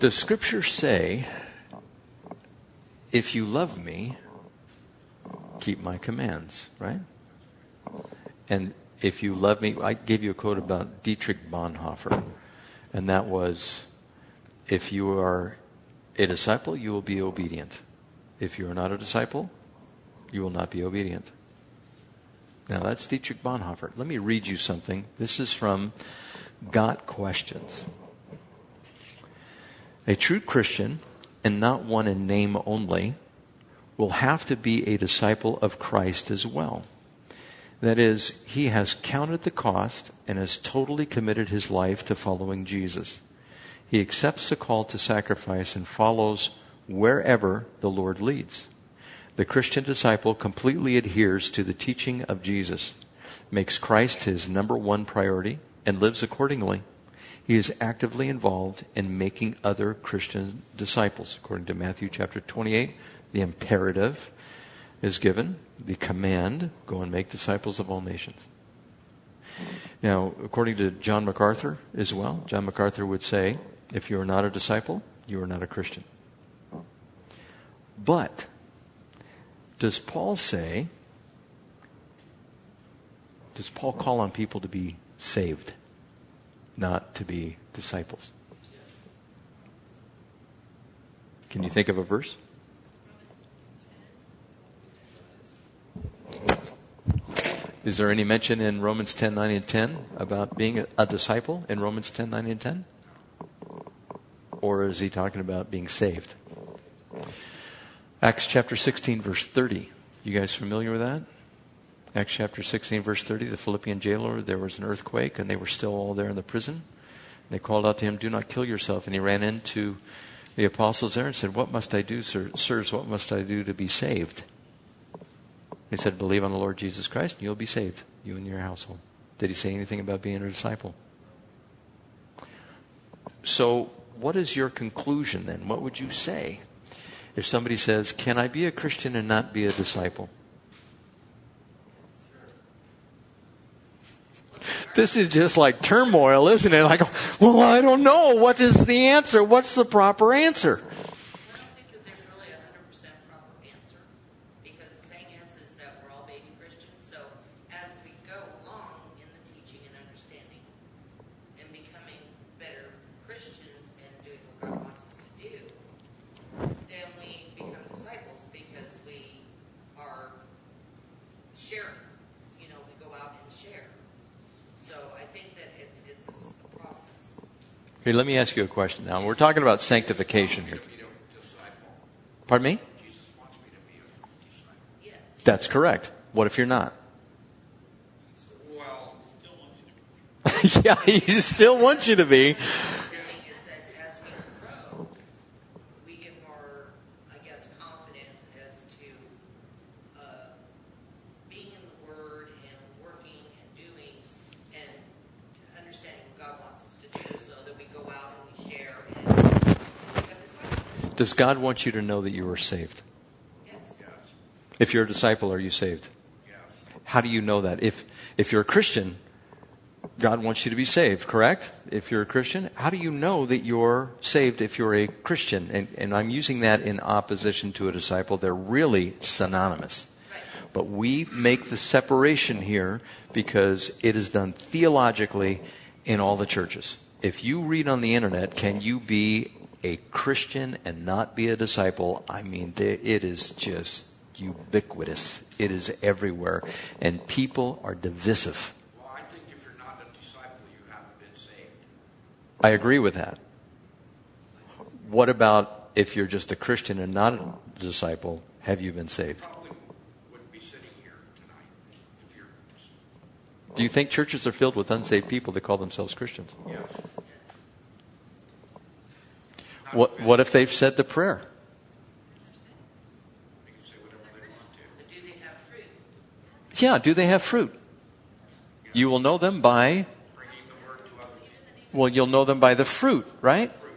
Does Scripture say, if you love me, keep my commands, right? And if you love me, I gave you a quote about Dietrich Bonhoeffer, and that was, if you are a disciple, you will be obedient. If you are not a disciple, you will not be obedient. Now, that's Dietrich Bonhoeffer. Let me read you something. This is from got questions. A true Christian, and not one in name only, will have to be a disciple of Christ as well. That is, he has counted the cost and has totally committed his life to following Jesus. He accepts the call to sacrifice and follows wherever the Lord leads. The Christian disciple completely adheres to the teaching of Jesus, makes Christ his number one priority, and lives accordingly. He is actively involved in making other Christian disciples. According to Matthew chapter twenty-eight, the imperative is given, the command, go and make disciples of all nations. Now, according to John MacArthur as well, John MacArthur would say, if you are not a disciple, you are not a Christian. But does Paul say, does Paul call on people to be saved, not to be disciples? Can you think of a verse? Is there any mention in Romans ten, nine, and ten about being a, a disciple in Romans ten, nine, and ten? Or is he talking about being saved? Acts chapter sixteen, verse thirty. You guys familiar with that? Acts chapter sixteen, verse thirty, the Philippian jailer, there was an earthquake, and they were still all there in the prison. And they called out to him, do not kill yourself. And he ran into the apostles there and said, what must I do, sir? sirs, what must I do to be saved? He said, believe on the Lord Jesus Christ, and you'll be saved, you and your household. Did he say anything about being a disciple? So what is your conclusion then? What would you say if somebody says, can I be a Christian and not be a disciple? This is just like turmoil, isn't it? Like, well, I don't know. What is the answer? What's the proper answer? Okay, let me ask you a question now. We're talking about sanctification here. Pardon me? Jesus wants me to be a disciple. Yes. That's correct. What if you're not? Well, he still wants you to be. Yeah, he still wants you to be. Does God want you to know that you are saved? Yes. If you're a disciple, are you saved? Yes. How do you know that? If if you're a Christian, God wants you to be saved, correct? If you're a Christian, how do you know that you're saved if you're a Christian? And, and I'm using that in opposition to a disciple. They're really synonymous. But we make the separation here because it is done theologically in all the churches. If you read on the internet, can you be a Christian and not be a disciple? I mean, it is just ubiquitous. It is everywhere. And people are divisive. Well, I think if you're not a disciple, you haven't been saved. I agree with that. What about if you're just a Christian and not a disciple? Have you been saved? You probably wouldn't be sitting here tonight if you're... Do you think churches are filled with unsaved people that call themselves Christians? Yes. What, what if they've said the prayer? They can say whatever they want to. Do they have fruit? Yeah, do they have fruit? Yeah. You will know them by... Bringing the word to other people. Well, you'll know them by the fruit, right? Fruit.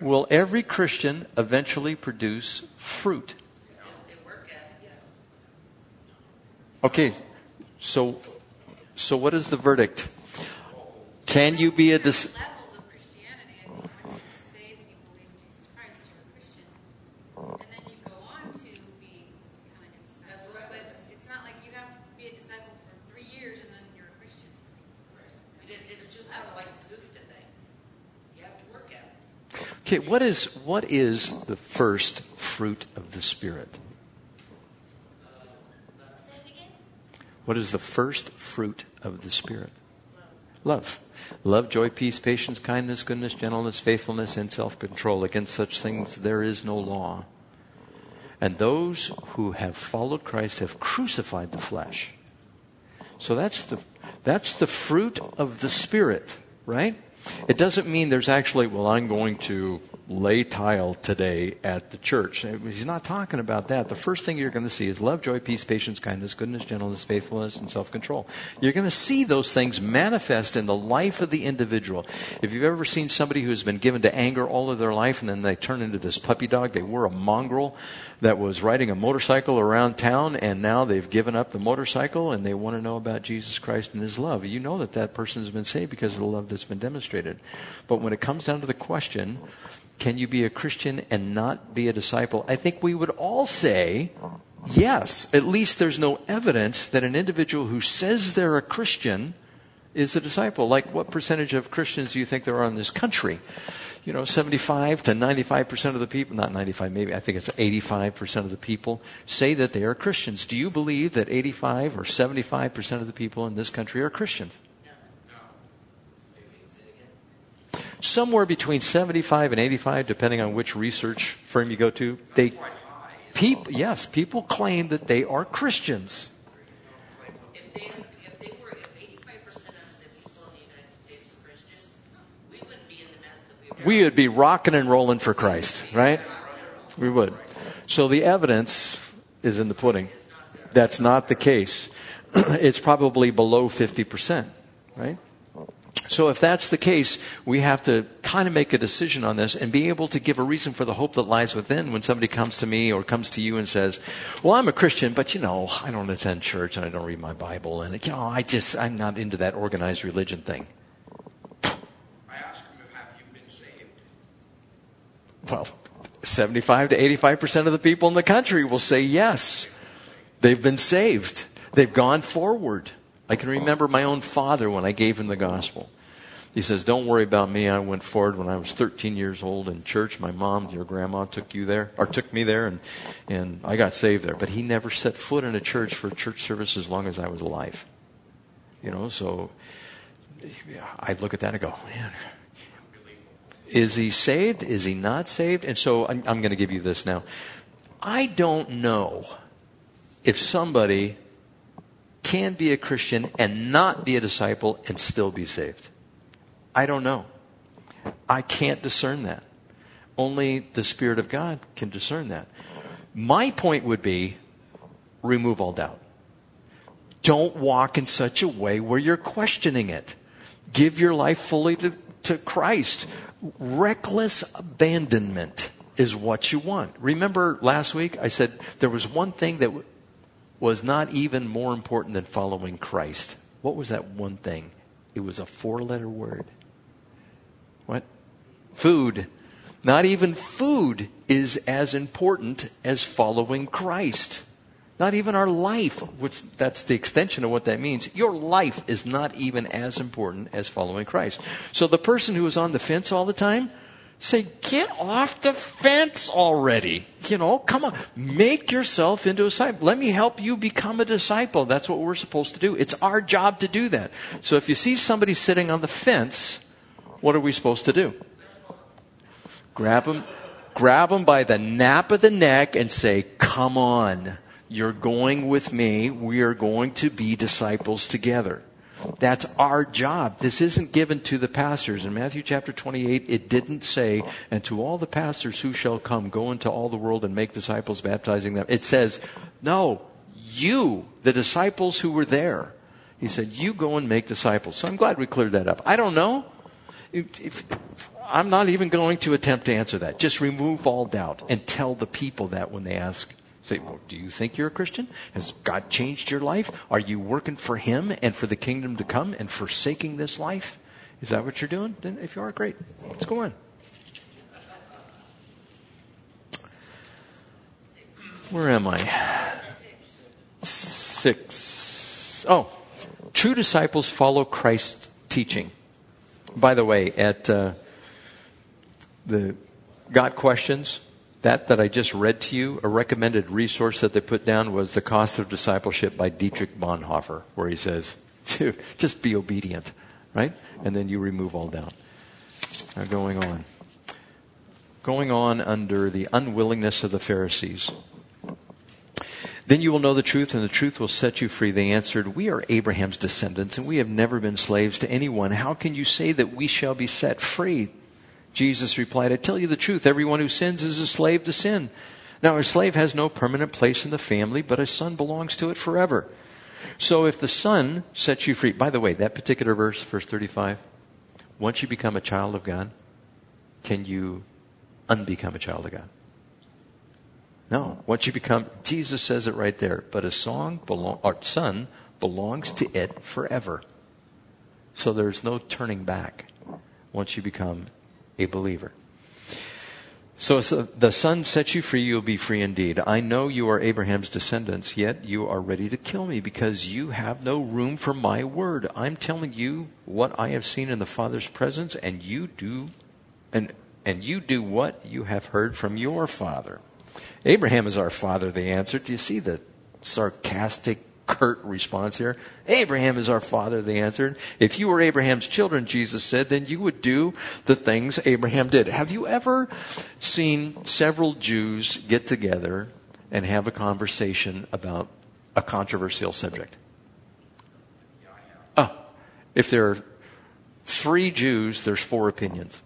Yeah. Will every Christian eventually produce fruit? Yeah. They work at it, yeah. Okay, so, so what is the verdict? Can you be a... Dis- Okay, what is what is the first fruit of the Spirit? What is the first fruit of the Spirit? love. Love, joy, peace, patience, kindness, goodness, gentleness, faithfulness, and self-control. Against such things there is no law. And those who have followed Christ have crucified the flesh. So that's the that's the fruit of the Spirit, right? It doesn't mean there's actually, well, I'm going to lay tile today at the church. He's not talking about that. The first thing you're going to see is love, joy, peace, patience, kindness, goodness, gentleness, faithfulness, and self-control. You're going to see those things manifest in the life of the individual. If you've ever seen somebody who's been given to anger all of their life and then they turn into this puppy dog, they were a mongrel that was riding a motorcycle around town and now they've given up the motorcycle and they want to know about Jesus Christ and His love. You know that that person has been saved because of the love that's been demonstrated. But when it comes down to the question, can you be a Christian and not be a disciple? I think we would all say yes. At least there's no evidence that an individual who says they're a Christian is a disciple. Like, what percentage of Christians do you think there are in this country? You know, seventy-five to ninety-five percent of the people, not ninety-five, maybe, I think it's eighty-five percent of the people say that they are Christians. Do you believe that eighty-five or seventy-five percent of the people in this country are Christians? Somewhere between seventy-five and eighty-five, depending on which research firm you go to, they, people, yes, people claim that they are Christians. If they, if they were, if eighty-five percent of the people in the United States were Christians, we wouldn't be in the mess that we were. We would be rocking and rolling for Christ, right? We would. So the evidence is in the pudding. That's not the case. It's probably below fifty percent, right? So if that's the case, we have to kind of make a decision on this and be able to give a reason for the hope that lies within when somebody comes to me or comes to you and says, well, I'm a Christian, but, you know, I don't attend church and I don't read my Bible. And, you know, I just, I'm not into that organized religion thing. I asked him, have you been saved? Well, seventy-five to eighty-five percent of the people in the country will say yes. They've been saved. They've gone forward. I can remember my own father when I gave him the gospel. He says, don't worry about me. I went forward when I was thirteen years old in church. My mom, your grandma, took you there, or took me there, and, and I got saved there. But he never set foot in a church for church service as long as I was alive. You know, so I look at that and go, man, is he saved? Is he not saved? And so I'm, I'm going to give you this now. I don't know if somebody can be a Christian and not be a disciple and still be saved. I don't know. I can't discern that. Only the Spirit of God can discern that. My point would be, remove all doubt. Don't walk in such a way where you're questioning it. Give your life fully to, to Christ. Reckless abandonment is what you want. Remember last week I said there was one thing that w- was not even more important than following Christ. What was that one thing? It was a four-letter word. What? Food. Not even food is as important as following Christ. Not even our life, which that's the extension of what that means. Your life is not even as important as following Christ. So the person who is on the fence all the time, say, get off the fence already. You know, come on. Make yourself into a disciple. Let me help you become a disciple. That's what we're supposed to do. It's our job to do that. So if you see somebody sitting on the fence, what are we supposed to do? Grab them, grab them by the nape of the neck and say, come on, you're going with me. We are going to be disciples together. That's our job. This isn't given to the pastors. In Matthew chapter twenty-eight, it didn't say, and to all the pastors who shall come, go into all the world and make disciples, baptizing them. It says, no, you, the disciples who were there. He said, you go and make disciples. So I'm glad we cleared that up. I don't know. If, if, I'm not even going to attempt to answer that. Just remove all doubt and tell the people that when they ask, say, well, do you think you're a Christian? Has God changed your life? Are you working for Him and for the kingdom to come and forsaking this life? Is that what you're doing? Then if you are, great. Let's go on. Where am I? Six. Oh, true disciples follow Christ's teaching. By the way, at uh, the Got Questions, That that I just read to you, a recommended resource that they put down was The Cost of Discipleship by Dietrich Bonhoeffer, where he says, dude, just be obedient, right? And then you remove all doubt. Now going on. Going on under the unwillingness of the Pharisees. Then you will know the truth, and the truth will set you free. They answered, "We are Abraham's descendants, and we have never been slaves to anyone. How can you say that we shall be set free?" Jesus replied, "I tell you the truth, everyone who sins is a slave to sin. Now a slave has no permanent place in the family, but a son belongs to it forever. So if the son sets you free..." By the way, that particular verse, verse thirty-five, once you become a child of God, can you unbecome a child of God? No. Once you become, Jesus says it right there, but a song belong, or son belongs to it forever. So there's no turning back once you become a believer. So the Son sets you free, you'll be free indeed. I know you are Abraham's descendants, yet you are ready to kill me because you have no room for my word. I'm telling you what I have seen in the Father's presence, and you do, and and you do what you have heard from your father. Abraham is our father, they answered. Do you see the sarcastic, curt response here? Abraham is our father, they answered. If you were Abraham's children, Jesus said, then you would do the things Abraham did. Have you ever seen several Jews get together and have a conversation about a controversial subject? Oh, if there are three Jews, there's four opinions.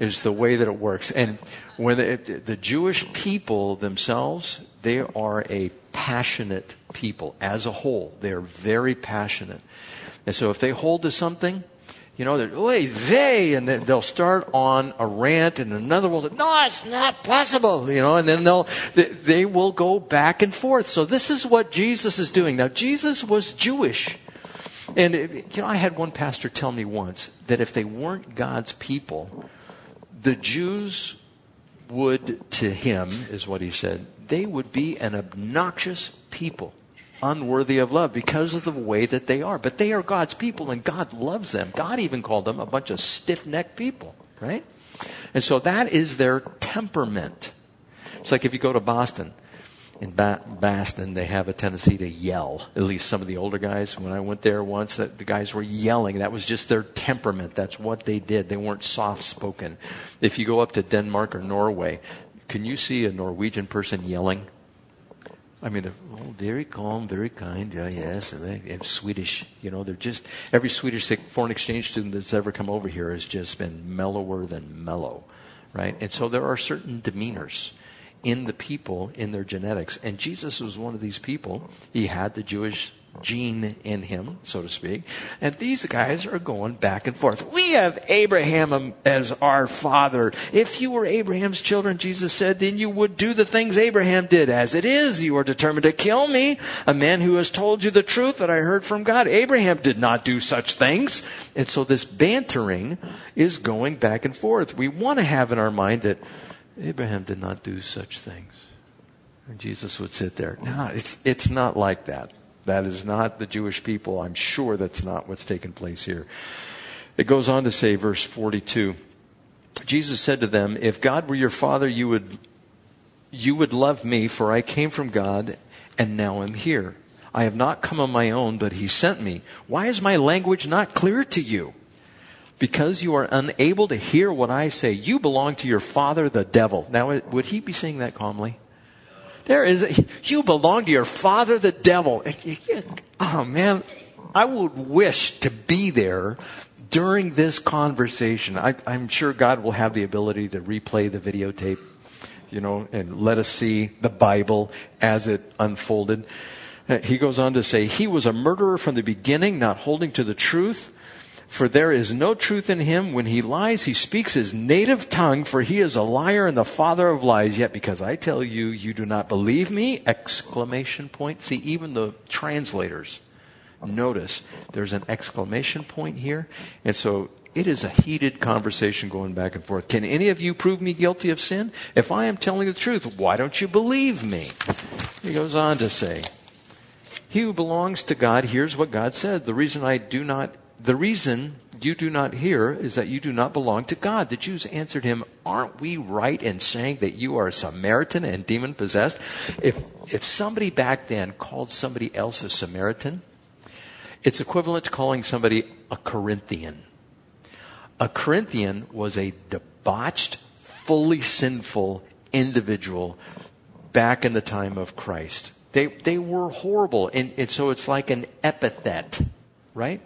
Is the way that it works. And when the, the Jewish people themselves, they are a passionate people as a whole. They are very passionate. And so if they hold to something, you know, they're, oy, they, and they'll start on a rant, and another will say, no, it's not possible, you know, and then they'll, they, they will go back and forth. So this is what Jesus is doing. Now, Jesus was Jewish. And, you know, I had one pastor tell me once that if they weren't God's people, the Jews would, to him, is what he said, they would be an obnoxious people, unworthy of love because of the way that they are. But they are God's people, and God loves them. God even called them a bunch of stiff-necked people, right? And so that is their temperament. It's like if you go to Boston. In ba- Boston, they have a tendency to yell, at least some of the older guys. When I went there once, that the guys were yelling. That was just their temperament. That's what they did. They weren't soft-spoken. If you go up to Denmark or Norway, can you see a Norwegian person yelling? I mean, they're oh, very calm, very kind. Yeah, yes, and Swedish. You know, they're just, every Swedish foreign exchange student that's ever come over here has just been mellower than mellow, right? And so there are certain demeanors in the people, in their genetics. And Jesus was one of these people. He had the Jewish gene in him, so to speak. And these guys are going back and forth. We have Abraham as our father. If you were Abraham's children, Jesus said, then you would do the things Abraham did. As it is, you are determined to kill me, a man who has told you the truth that I heard from God. Abraham did not do such things. And so this bantering is going back and forth. We want to have in our mind that Abraham did not do such things. And Jesus would sit there. No, it's it's not like that. That is not the Jewish people. I'm sure that's not what's taken place here. It goes on to say, verse forty-two, Jesus said to them, if God were your father, you would you would love me, for I came from God and now am here. I have not come on my own, but he sent me. Why is my language not clear to you? Because you are unable to hear what I say. You belong to your father, the devil. Now, would he be saying that calmly? There is, a, you belong to your father, the devil. Oh, man, I would wish to be there during this conversation. I, I'm sure God will have the ability to replay the videotape, you know, and let us see the Bible as it unfolded. He goes on to say, he was a murderer from the beginning, not holding to the truth. For there is no truth in him. When he lies, he speaks his native tongue, for he is a liar and the father of lies. Yet because I tell you, you do not believe me! Exclamation point. See, even the translators notice there's an exclamation point here. And so it is a heated conversation going back and forth. Can any of you prove me guilty of sin? If I am telling the truth, why don't you believe me? He goes on to say, he who belongs to God hears what God said. The reason I do not The reason you do not hear is that you do not belong to God. The Jews answered him, aren't we right in saying that you are a Samaritan and demon-possessed? If if somebody back then called somebody else a Samaritan, It's equivalent to calling somebody a Corinthian. A Corinthian was a debauched, fully sinful individual back in the time of Christ. They they were horrible, and, and so it's like an epithet, right?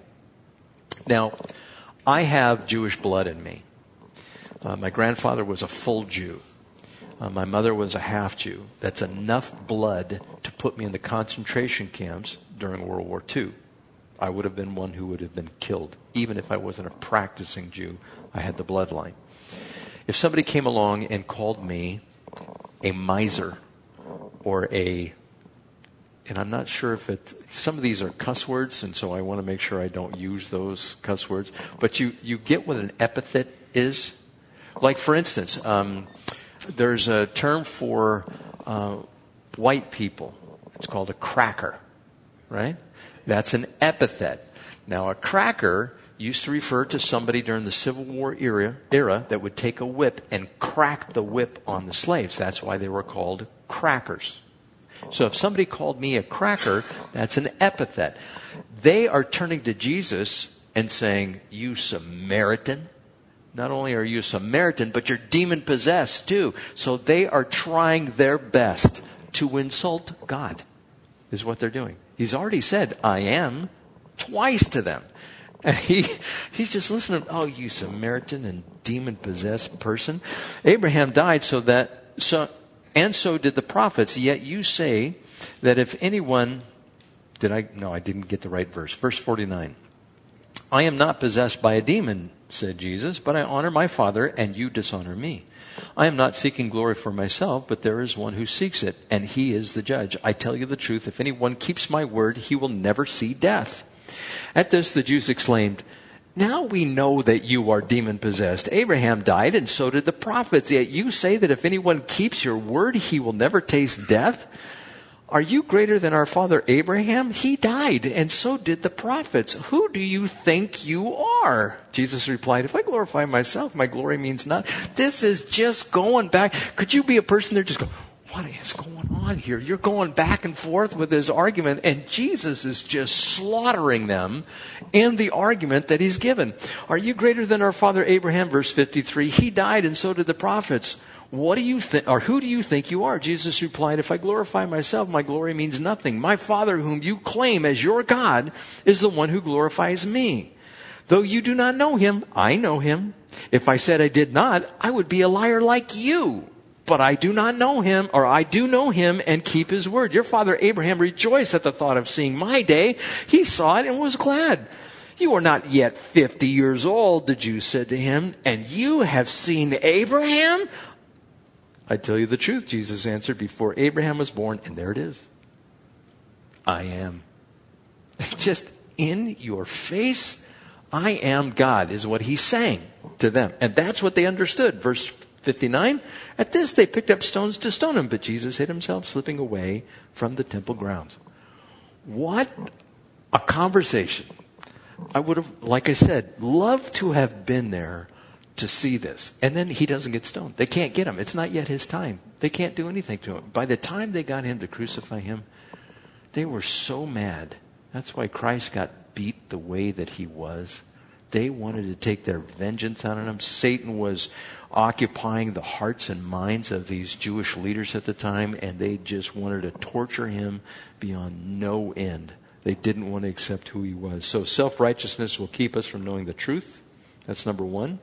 Now, I have Jewish blood in me. Uh, my grandfather was a full Jew. Uh, my mother was a half Jew. That's enough blood to put me in the concentration camps during World War Two. I would have been one who would have been killed. Even if I wasn't a practicing Jew, I had the bloodline. If somebody came along and called me a miser or a, and I'm not sure if it, some of these are cuss words, and so I want to make sure I don't use those cuss words. But you, you get what an epithet is? Like, for instance, um, there's a term for uh, white people. It's called a cracker, right? That's an epithet. Now, a cracker used to refer to somebody during the Civil War era, era that would take a whip and crack the whip on the slaves. That's why they were called crackers. So if somebody called me a cracker, that's an epithet. They are turning to Jesus and saying, "You Samaritan? Not only are you a Samaritan, but you're demon-possessed too." So they are trying their best to insult God, is what they're doing. He's already said, "I am," twice to them. And he, he's just listening, "Oh, you Samaritan and demon-possessed person. Abraham died so that, so, and so did the prophets. Yet you say that if anyone," did I, no, I didn't get the right verse. Verse forty-nine. "I am not possessed by a demon," said Jesus, "but I honor my Father, and you dishonor me. I am not seeking glory for myself, but there is one who seeks it, and he is the judge. I tell you the truth, if anyone keeps my word, he will never see death." At this the Jews exclaimed, "Now we know that you are demon-possessed. Abraham died, and so did the prophets. Yet you say that if anyone keeps your word, he will never taste death. Are you greater than our father Abraham? He died, and so did the prophets. Who do you think you are?" Jesus replied, "If I glorify myself, my glory means nothing." This is just going back. Could you be a person there just go, "What is going on here?" You're going back and forth with this argument, and Jesus is just slaughtering them in the argument that he's given. "Are you greater than our father Abraham?" Verse fifty-three. "He died, and so did the prophets. What do you think, or who do you think you are?" Jesus replied, "If I glorify myself, my glory means nothing. My Father, whom you claim as your God, is the one who glorifies me. Though you do not know him, I know him. If I said I did not, I would be a liar like you. But I do not know him, or I do know him and keep his word. Your father Abraham rejoiced at the thought of seeing my day. He saw it and was glad. You are not yet fifty years old," the Jews said to him, "and you have seen Abraham?" "I tell you the truth," Jesus answered, "before Abraham was born," and there it is, "I am." Just in your face, "I am God," is what he's saying to them. And that's what they understood. Verse fifty-nine, "At this they picked up stones to stone him, but Jesus hid himself, slipping away from the temple grounds." What a conversation. I would have, like I said, loved to have been there to see this. And then he doesn't get stoned. They can't get him. It's not yet his time. They can't do anything to him. By the time they got him to crucify him, they were so mad. That's why Christ got beat the way that he was. They wanted to take their vengeance out on him. Satan was occupying the hearts and minds of these Jewish leaders at the time, and they just wanted to torture him beyond no end. They didn't want to accept who he was. So self-righteousness will keep us from knowing the truth. That's number one.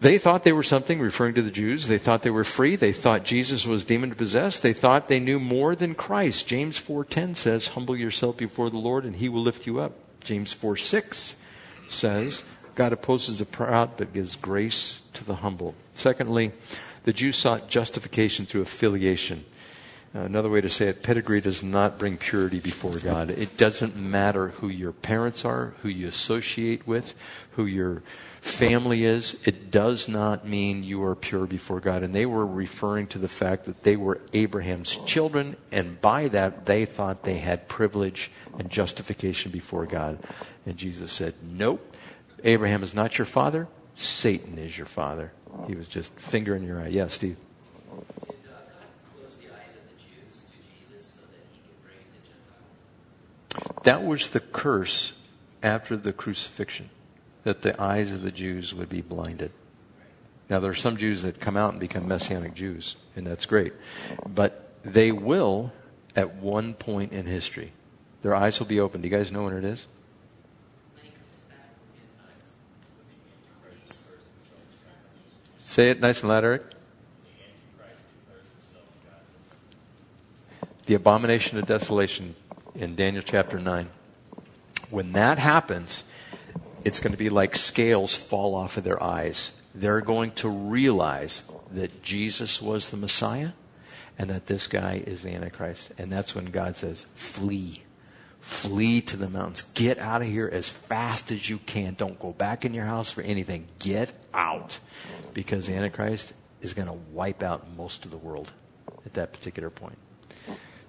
They thought they were something, referring to the Jews. They thought they were free. They thought Jesus was demon-possessed. They thought they knew more than Christ. James four ten says, "Humble yourself before the Lord, and he will lift you up." James four six says, "God opposes the proud, but gives grace to the humble." Secondly, the Jews sought justification through affiliation. Uh, another way to say it, pedigree does not bring purity before God. It doesn't matter who your parents are, who you associate with, who your family is. It does not mean you are pure before God. And they were referring to the fact that they were Abraham's children, and by that they thought they had privilege and justification before God. And Jesus said, "Nope, Abraham is not your father. Satan is your father." He was just finger in your eye. Yeah, Steve. Did uh, God close the eyes of the Jews to Jesus so that he could bring in the Gentiles? That was the curse after the crucifixion, that the eyes of the Jews would be blinded. Now, there are some Jews that come out and become Messianic Jews, and that's great. But they will, at one point in history, their eyes will be opened. Do you guys know when it is? Say it nice and loud, Eric. The abomination of desolation in Daniel chapter nine. When that happens, it's going to be like scales fall off of their eyes. They're going to realize that Jesus was the Messiah and that this guy is the Antichrist. And that's when God says, flee. Flee to the mountains. Get out of here as fast as you can. Don't go back in your house for anything. Get out. Because the Antichrist is going to wipe out most of the world at that particular point.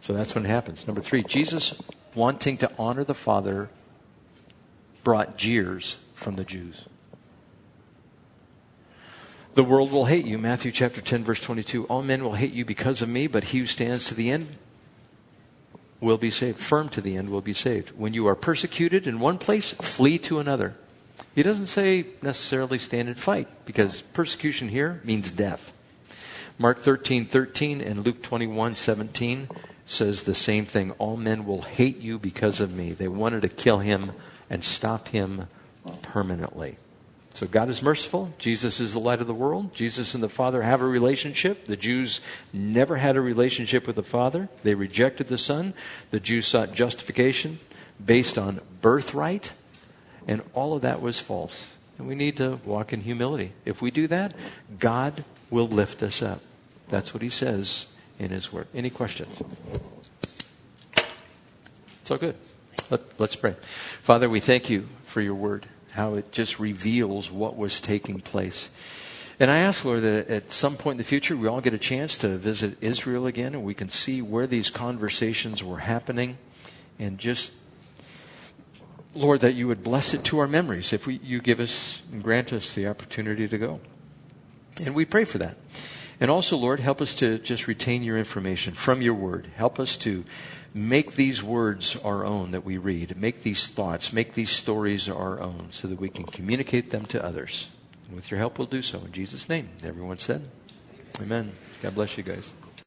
So that's when it happens. Number three, Jesus, wanting to honor the Father, brought jeers from the Jews. The world will hate you. Matthew chapter ten, verse twenty-two. All men will hate you because of me, but he who stands to the end will be saved. Firm to the end will be saved. When you are persecuted in one place, flee to another. He doesn't say necessarily stand and fight, because persecution here means death. Mark thirteen, thirteen and Luke twenty-one, seventeen says the same thing. All men will hate you because of me. They wanted to kill him and stop him permanently. So God is merciful. Jesus is the light of the world. Jesus and the Father have a relationship. The Jews never had a relationship with the Father. They rejected the Son. The Jews sought justification based on birthright. And all of that was false. And we need to walk in humility. If we do that, God will lift us up. That's what he says in his word. Any questions? It's all good. Let, let's pray. Father, we thank you for your word, how it just reveals what was taking place. And I ask, Lord, that at some point in the future, we all get a chance to visit Israel again, and we can see where these conversations were happening. And just, Lord, that you would bless it to our memories if we, you give us and grant us the opportunity to go. And we pray for that. And also, Lord, help us to just retain your information from your word. Help us to make these words our own that we read. Make these thoughts, make these stories our own so that we can communicate them to others. And with your help, we'll do so. In Jesus' name, everyone said, amen. God bless you guys.